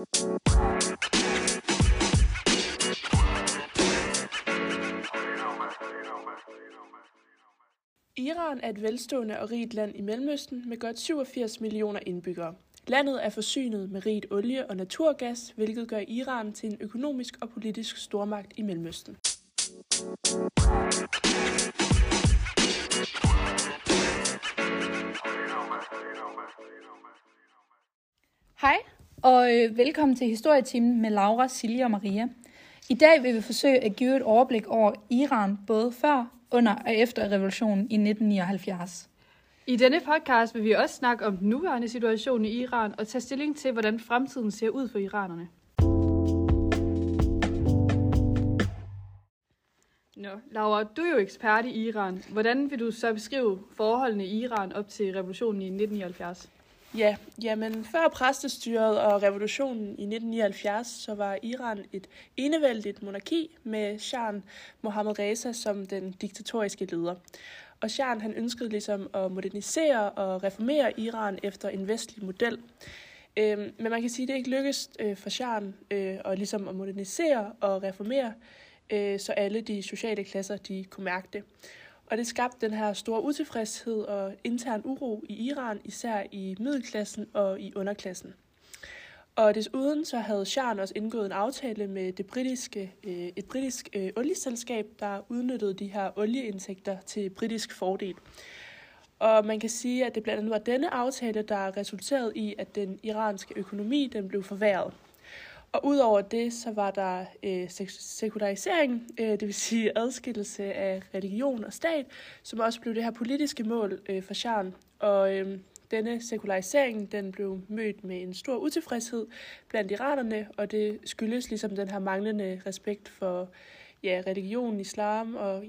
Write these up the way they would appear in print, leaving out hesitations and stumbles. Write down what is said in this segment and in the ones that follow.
Iran er et velstående og rigt land i Mellemøsten med godt 87 millioner indbyggere. Landet er forsynet med rigt olie og naturgas, hvilket gør Iran til en økonomisk og politisk stormagt i Mellemøsten. Hej og velkommen til historietimen med Laura, Silje og Maria. I dag vil vi forsøge at give et overblik over Iran både før, under og efter revolutionen i 1979. I denne podcast vil vi også snakke om den nuværende situation i Iran og tage stilling til, hvordan fremtiden ser ud for iranerne. Nå, Laura, du er jo ekspert i Iran. Hvordan vil du så beskrive forholdene i Iran op til revolutionen i 1979? Ja, jamen før præstestyret og revolutionen i 1979, så var Iran et enevældigt monarki med shahen Mohammad Reza som den diktatoriske leder. Og shahen han ønskede ligesom at modernisere og reformere Iran efter en vestlig model. Men man kan sige, at det ikke lykkedes for shahen ligesom at modernisere og reformere, så alle de sociale klasser de kunne mærke det. Og det skabte den her store utilfredshed og intern uro i Iran, især i middelklassen og i underklassen. Og desuden så havde shahen også indgået en aftale med et britisk olieselskab, der udnyttede de her olieindtægter til britisk fordel. Og man kan sige, at det blandt andet var denne aftale, der resulterede i, at den iranske økonomi den blev forværret. Og udover det, så var der sekularisering, det vil sige adskillelse af religion og stat, som også blev det her politiske mål for shahen. Og denne sekularisering, den blev mødt med en stor utilfredshed blandt iranerne, og det skyldes ligesom den her manglende respekt for religion, islam og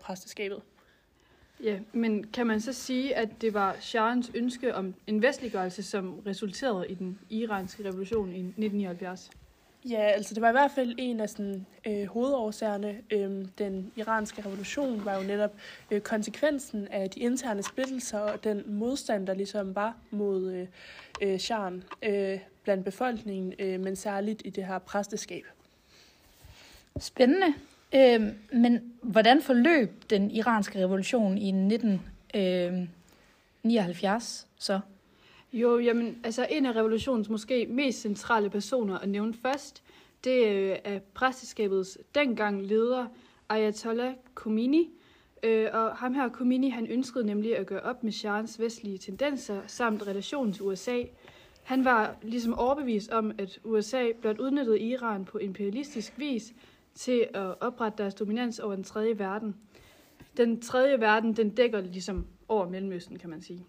præsteskabet. Ja, men kan man så sige, at det var shahens ønske om en vestliggørelse, som resulterede i den iranske revolution i 1979? Ja, altså det var i hvert fald en af sådan, hovedårsagerne. Den iranske revolution var jo netop konsekvensen af de interne splittelser og den modstand, der ligesom var mod shahen blandt befolkningen, men særligt i det her præsteskab. Spændende. Men hvordan forløb den iranske revolution i 1979 så? Jo, jamen, altså en af revolutionens måske mest centrale personer at nævne først, det er præsteskabets dengang leder Ayatollah Khomeini. Og ham her Khomeini, han ønskede nemlig at gøre op med shahens vestlige tendenser samt relationen til USA. Han var ligesom overbevist om, at USA blot udnyttede Iran på imperialistisk vis, til at oprette deres dominans over den tredje verden. Den tredje verden, den dækker ligesom over Mellemøsten, kan man sige.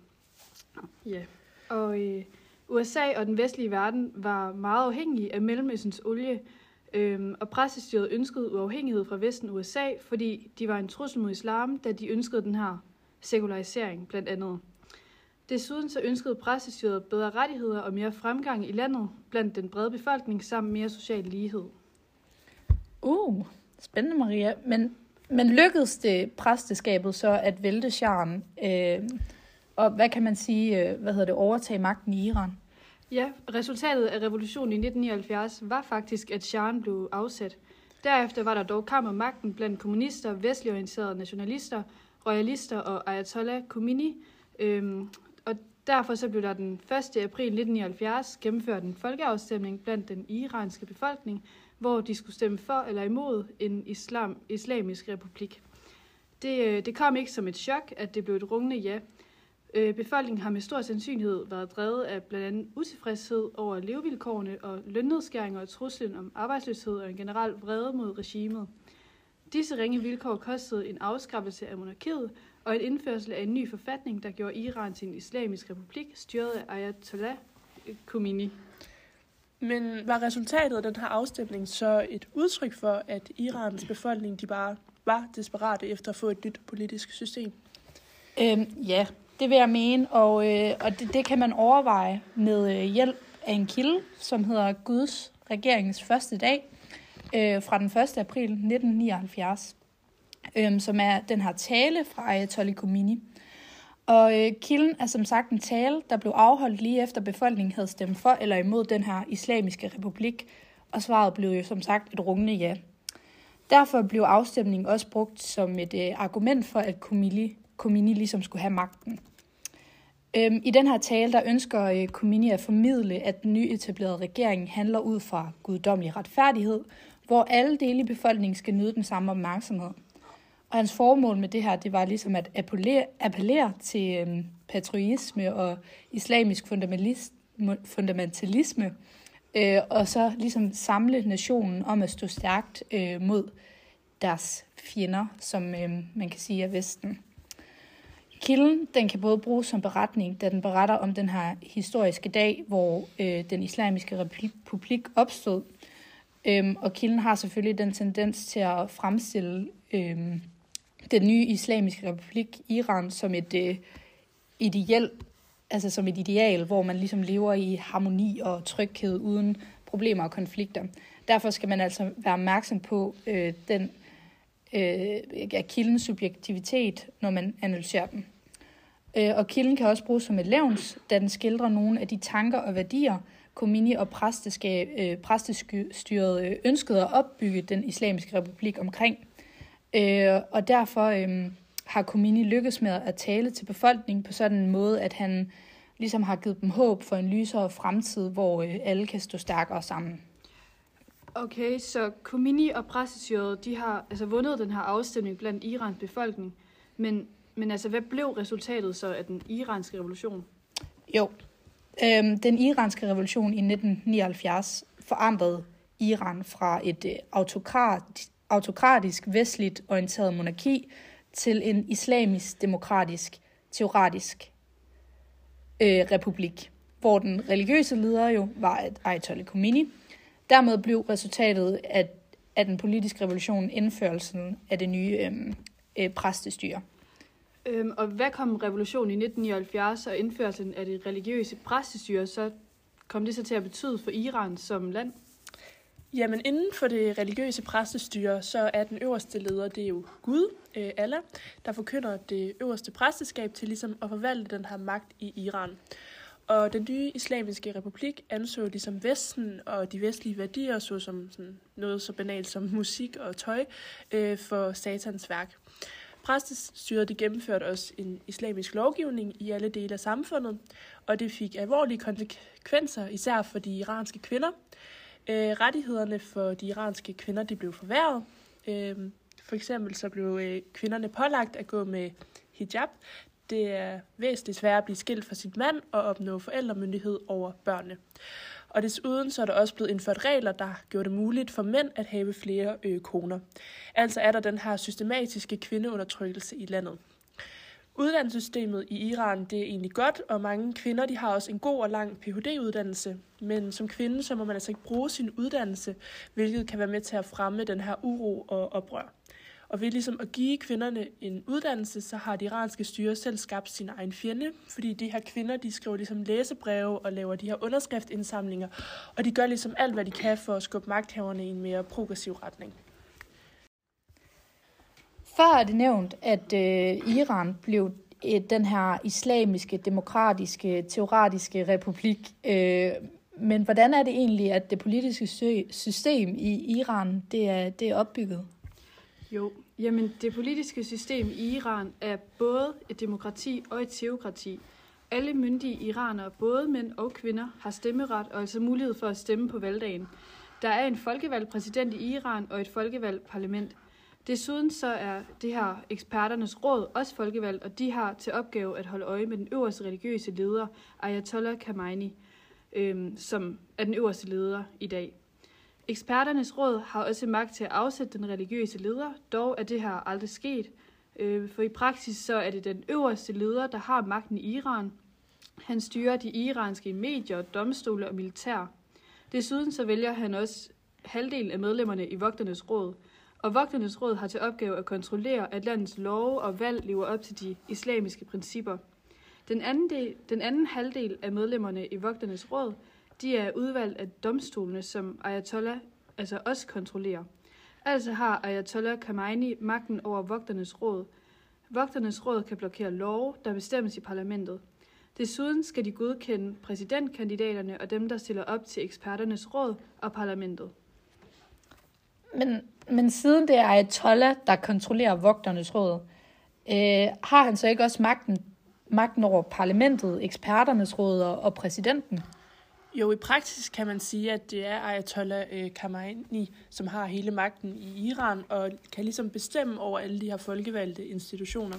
Ja. Og USA og den vestlige verden var meget afhængige af Mellemøstens olie, og præstestyret ønskede uafhængighed fra Vesten og USA, fordi de var en trussel mod islam, da de ønskede den her sekularisering, blandt andet. Desuden så ønskede præstestyret bedre rettigheder og mere fremgang i landet blandt den brede befolkning samt mere social lighed. Spændende, Maria. Men lykkedes det præsteskabet så at vælte shahen? Og hvad kan man sige, overtage magten i Iran? Ja, resultatet af revolutionen i 1979 var faktisk, at shahen blev afsat. Derefter var der dog kamp om magten blandt kommunister, vestligorienterede nationalister, royalister og Ayatollah Khomeini. Og derfor så blev der den 1. april 1979 gennemført en folkeafstemning blandt den iranske befolkning, hvor de skulle stemme for eller imod en islamisk republik. Det kom ikke som et chok, at det blev et rungende ja. Befolkningen har med stor sandsynlighed været drevet af blandt andet utilfredshed over levevilkårene og lønnedskæringer og truslen om arbejdsløshed og en generel vrede mod regimet. Disse ringe vilkår kostede en afskaffelse af monarkiet og en indførsel af en ny forfatning, der gjorde Iran til en islamisk republik, styret af Ayatollah Khomeini. Men var resultatet af den her afstemning så et udtryk for, at Irans befolkning de bare var desperate efter at få et nyt politisk system? Ja, det vil jeg mene, og det kan man overveje med hjælp af en kilde, som hedder Guds regeringens første dag fra den 1. april 1979, som er den her tale fra Ayatollah Khomeini. Og kilden er som sagt en tale, der blev afholdt lige efter befolkningen havde stemt for eller imod den her islamiske republik, og svaret blev jo som sagt et rungende ja. Derfor blev afstemningen også brugt som et argument for, at Khomeini ligesom skulle have magten. I den her tale, der ønsker Khomeini at formidle, at den nyetablerede regering handler ud fra guddommelig retfærdighed, hvor alle dele i befolkningen skal nyde den samme opmærksomhed. Og hans formål med det her, det var ligesom at appellere til patriotisme og islamisk fundamentalisme, og så ligesom samle nationen om at stå stærkt mod deres fjender, som man kan sige er Vesten. Kilden, den kan både bruges som beretning, da den beretter om den her historiske dag, hvor den islamiske republik opstod. Og kilden har selvfølgelig den tendens til at fremstille den nye islamiske republik, Iran, som et ideal, hvor man ligesom lever i harmoni og tryghed uden problemer og konflikter. Derfor skal man altså være opmærksom på kildens subjektivitet, når man analyserer den. Og kilden kan også bruges som et levns, da den skildrer nogle af de tanker og værdier, Khomeini og præstestyret ønskede at opbygge den islamiske republik omkring. Og derfor har Khomeini lykkes med at tale til befolkningen på sådan en måde, at han ligesom har givet dem håb for en lysere fremtid, hvor alle kan stå stærkere sammen. Okay, så Khomeini og præstestyret, de har altså vundet den her afstemning blandt Irans befolkning, men altså hvad blev resultatet så af den iranske revolution? Jo, den iranske revolution i 1979 forandrede Iran fra et autokratisk, vestligt orienteret monarki til en islamisk, demokratisk, teokratisk republik, hvor den religiøse leder jo var Ayatollah Khomeini. Dermed blev resultatet af den politiske revolution indførelsen af det nye præstestyre. Og hvad kom revolutionen i 1979 og indførelsen af det religiøse præstestyre, så kom det så til at betyde for Iran som land? Jamen inden for det religiøse præstestyre, så er den øverste leder, det er jo Gud, Allah, der forkynder det øverste præsteskab til ligesom at forvalte den her magt i Iran. Og den nye islamiske republik anså ligesom Vesten og de vestlige værdier, såsom noget så banalt som musik og tøj, for satans værk. Præstestyret gennemførte også en islamisk lovgivning i alle dele af samfundet, og det fik alvorlige konsekvenser, især for de iranske kvinder. Rettighederne for de iranske kvinder de blev forværret. For eksempel så blev kvinderne pålagt at gå med hijab. Det er væsentligt sværere at blive skilt fra sit mand og opnå forældremyndighed over børnene. Og desuden så er der også blevet indført regler, der gjorde det muligt for mænd at have flere koner. Altså er der den her systematiske kvindeundertrykkelse i landet. Uddannelsessystemet i Iran det er egentlig godt, og mange kvinder de har også en god og lang Ph.D.-uddannelse. Men som kvinde så må man altså ikke bruge sin uddannelse, hvilket kan være med til at fremme den her uro og oprør. Og ved ligesom at give kvinderne en uddannelse, så har det iranske styre selv skabt sin egen fjende, fordi de her kvinder, de skriver ligesom læsebreve og laver de her underskriftindsamlinger, og de gør ligesom alt, hvad de kan for at skubbe magthaverne i en mere progressiv retning. Før er det nævnt, at Iran blev den her islamiske, demokratiske, teokratiske republik, men hvordan er det egentlig, at det politiske system i Iran det er opbygget? Jo, jamen det politiske system i Iran er både et demokrati og et teokrati. Alle myndige iranere, både mænd og kvinder, har stemmeret og altså mulighed for at stemme på valgdagen. Der er en folkevalgt præsident i Iran og et folkevalgt parlament. Desuden så er det her eksperternes råd også folkevalgt, og de har til opgave at holde øje med den øverste religiøse leder, Ayatollah Khamenei, som er den øverste leder i dag. Eksperternes råd har også magt til at afsætte den religiøse leder, dog er det her aldrig sket, for i praksis så er det den øverste leder, der har magten i Iran. Han styrer de iranske medier, domstole og militær. Desuden så vælger han også halvdelen af medlemmerne i Vogternes Råd, og Vogternes Råd har til opgave at kontrollere, at landets love og valg lever op til de islamiske principper. Den anden halvdel af medlemmerne i Vogternes Råd, de er udvalgt af domstolene, som Ayatollah altså også kontrollerer. Altså har Ayatollah Khamenei magten over Vogternes Råd. Vogternes råd kan blokere love, der bestemmes i parlamentet. Desuden skal de godkende præsidentkandidaterne og dem, der stiller op til eksperternes råd og parlamentet. Men siden det er Ayatollah, der kontrollerer vogternes råd, har han så ikke også magten over parlamentet, eksperternes råd og præsidenten? Jo, i praksis kan man sige, at det er Ayatollah Khamenei, som har hele magten i Iran og kan ligesom bestemme over alle de her folkevalgte institutioner.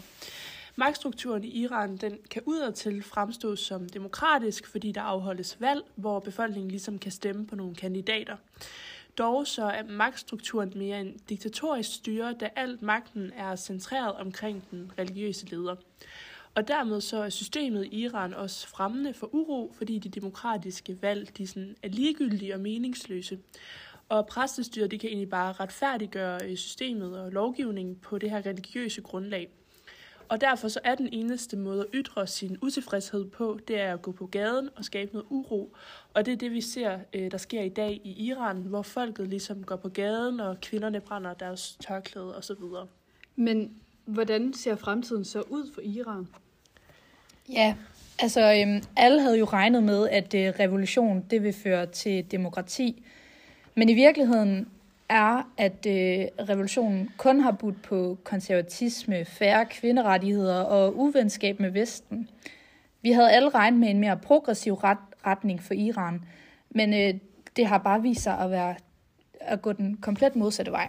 Magtstrukturen i Iran, den kan udadtil fremstå som demokratisk, fordi der afholdes valg, hvor befolkningen ligesom kan stemme på nogle kandidater. Dog så er magtstrukturen mere en diktatorisk styre, da alt magten er centreret omkring den religiøse leder. Og dermed så er systemet i Iran også fremmende for uro, fordi de demokratiske valg de sådan er ligegyldige og meningsløse. Og præstestyret de kan egentlig bare retfærdiggøre systemet og lovgivningen på det her religiøse grundlag. Og derfor så er den eneste måde at ytre sin utilfredshed på, det er at gå på gaden og skabe noget uro. Og det er det, vi ser, der sker i dag i Iran, hvor folket ligesom går på gaden, og kvinderne brænder deres tørklæde osv. Men hvordan ser fremtiden så ud for Iran? Ja, altså alle havde jo regnet med, at revolution det vil føre til demokrati. Men i virkeligheden er, at revolutionen kun har budt på konservatisme, færre kvinderettigheder og uvenskab med Vesten. Vi havde alle regnet med en mere progressiv retning for Iran, men det har bare vist sig at gå den komplet modsatte vej.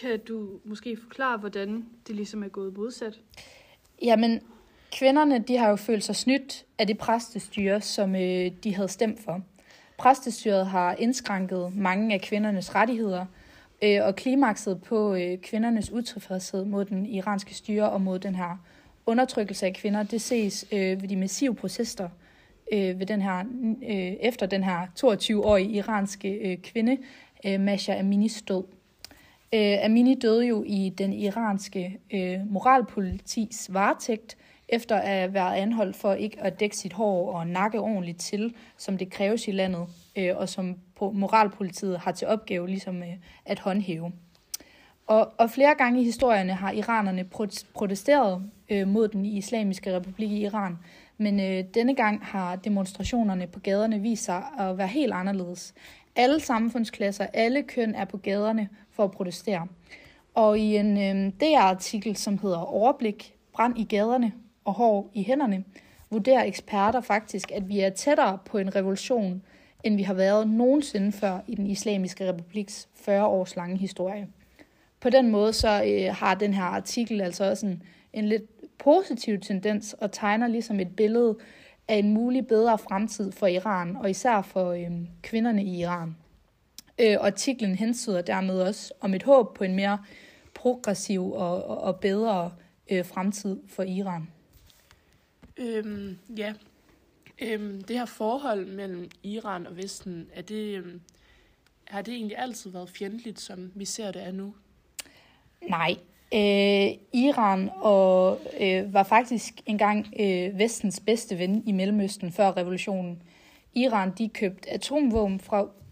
Kan du måske forklare, hvordan det ligesom er gået modsat? Jamen, kvinderne de har jo følt sig snydt af det præstestyre, som de havde stemt for. Præstestyret har indskrænket mange af kvindernes rettigheder og klimakset på kvindernes utilfredshed mod den iranske styre og mod den her undertrykkelse af kvinder. Det ses ved de massive protester efter den her 22-årige iranske kvinde, Masha Aminis død. Amini døde jo i den iranske moralpolitis varetægt, efter at have været anholdt for ikke at dække sit hår og nakke ordentligt til, som det kræves i landet, og som moralpolitiet har til opgave ligesom at håndhæve. Og flere gange i historierne har iranerne protesteret mod den islamiske republik i Iran, men denne gang har demonstrationerne på gaderne vist sig at være helt anderledes. Alle samfundsklasser, alle køn er på gaderne for at protestere. Og i en DR-artikel, som hedder Overblik, brand i gaderne og hår i hænderne, vurderer eksperter faktisk, at vi er tættere på en revolution, end vi har været nogensinde før i den islamiske republiks 40 års lange historie. På den måde så har den her artikel altså også en lidt positiv tendens og tegner ligesom et billede af en mulig bedre fremtid for Iran, og især for kvinderne i Iran. Artiklen hensyder dermed også om et håb på en mere progressiv og bedre fremtid for Iran. Det her forhold mellem Iran og Vesten, har det egentlig altid været fjendtligt, som vi ser det er nu? Nej. Iran var faktisk engang Vestens bedste ven i Mellemøsten før revolutionen. Iran de købte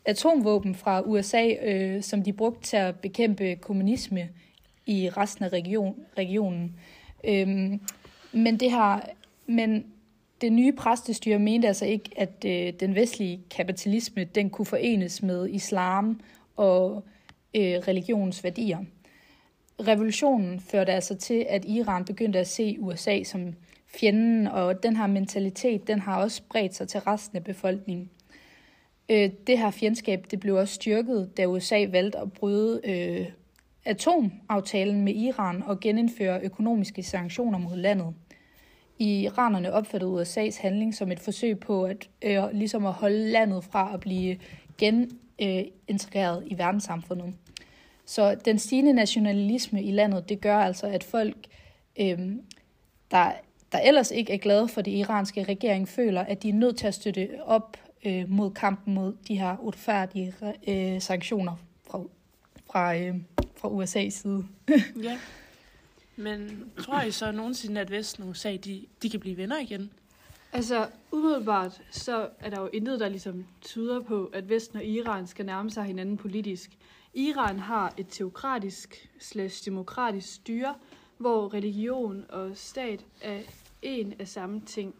atomvåben fra USA, som de brugte til at bekæmpe kommunisme i resten af regionen. Men det nye præstestyre mente altså ikke, at den vestlige kapitalisme den kunne forenes med islam og religionens værdier. Revolutionen førte altså til, at Iran begyndte at se USA som fjenden, og den her mentalitet den har også bredt sig til resten af befolkningen. Det her fjendskab det blev også styrket, da USA valgte at bryde atomaftalen med Iran og genindføre økonomiske sanktioner mod landet. Iranerne opfattede USA's handling som et forsøg på at ligesom at holde landet fra at blive genintegreret i verdenssamfundet. Så den stigende nationalisme i landet, det gør altså, at folk, der ellers ikke er glade for det iranske regering, føler, at de er nødt til at støtte op mod kampen mod de her uretfærdige sanktioner fra USA's side. Ja, men tror I så nogensinde, at Vesten og USA, de kan blive venner igen? Altså, umiddelbart, så er der jo intet, der ligesom tyder på, at Vesten og Iran skal nærme sig hinanden politisk. Iran har et teokratisk/demokratisk styre, hvor religion og stat er en af samme ting.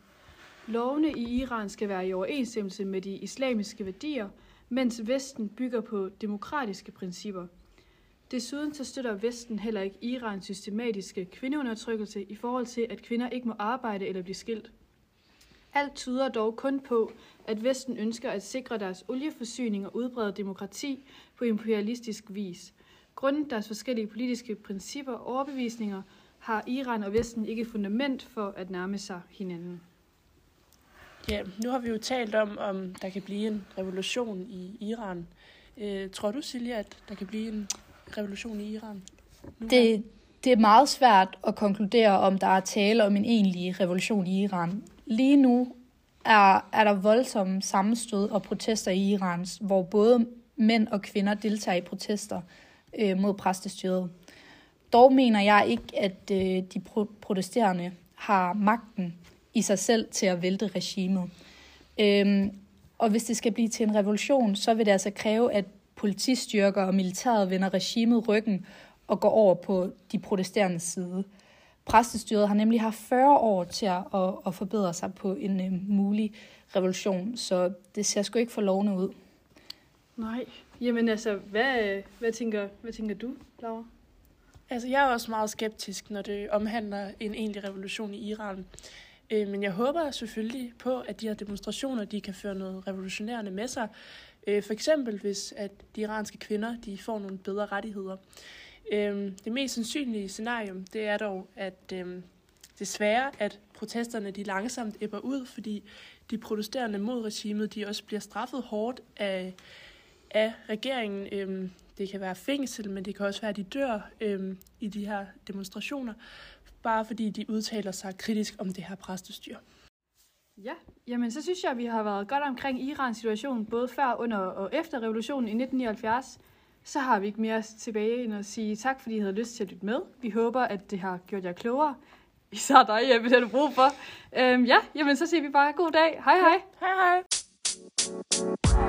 Lovene i Iran skal være i overensstemmelse med de islamiske værdier, mens Vesten bygger på demokratiske principper. Desuden så støtter Vesten heller ikke Irans systematiske kvindeundertrykkelse i forhold til, at kvinder ikke må arbejde eller blive skilt. Alt tyder dog kun på, at Vesten ønsker at sikre deres olieforsyning og udbrede demokrati på imperialistisk vis. Grundet deres forskellige politiske principper og overbevisninger har Iran og Vesten ikke fundament for at nærme sig hinanden. Ja, nu har vi jo talt om der kan blive en revolution i Iran. Tror du, Silja, at der kan blive en revolution i Iran? Det er meget svært at konkludere, om der er tale om en egentlig revolution i Iran. Lige nu er der voldsomme sammenstød og protester i Iran, hvor både mænd og kvinder deltager i protester mod præstestyret. Dog mener jeg ikke, at de protesterende har magten i sig selv til at vælte regimet. Og hvis det skal blive til en revolution, så vil det altså kræve, at politistyrker og militæret vender regimet ryggen og går over på de protesterende side. Præstestyret har nemlig haft 40 år til at forbedre sig på en mulig revolution, så det ser sgu ikke for lovende ud. Nej. Jamen altså, hvad tænker du, Laura? Altså, jeg er også meget skeptisk, når det omhandler en egentlig revolution i Iran. Men jeg håber selvfølgelig på, at de her demonstrationer, de kan føre noget revolutionærende med sig. For eksempel hvis at de iranske kvinder, de får nogle bedre rettigheder. Det mest sandsynlige scenarium, det er dog, at desværre, at protesterne de langsomt ebber ud, fordi de protesterende mod regimet, de også bliver straffet hårdt af regeringen. Det kan være fængsel, men det kan også være, at de dør i de her demonstrationer, bare fordi de udtaler sig kritisk om det her præstestyre. Ja, jamen så synes jeg, at vi har været godt omkring Irans situation, både før, under og efter revolutionen i 1979. Så har vi ikke mere tilbage end at sige tak, fordi I havde lyst til at lytte med. Vi håber, at det har gjort jer klogere. Især dig, ja, det har du brug for. Ja, jamen så siger vi bare god dag. Hej hej. Hej hej.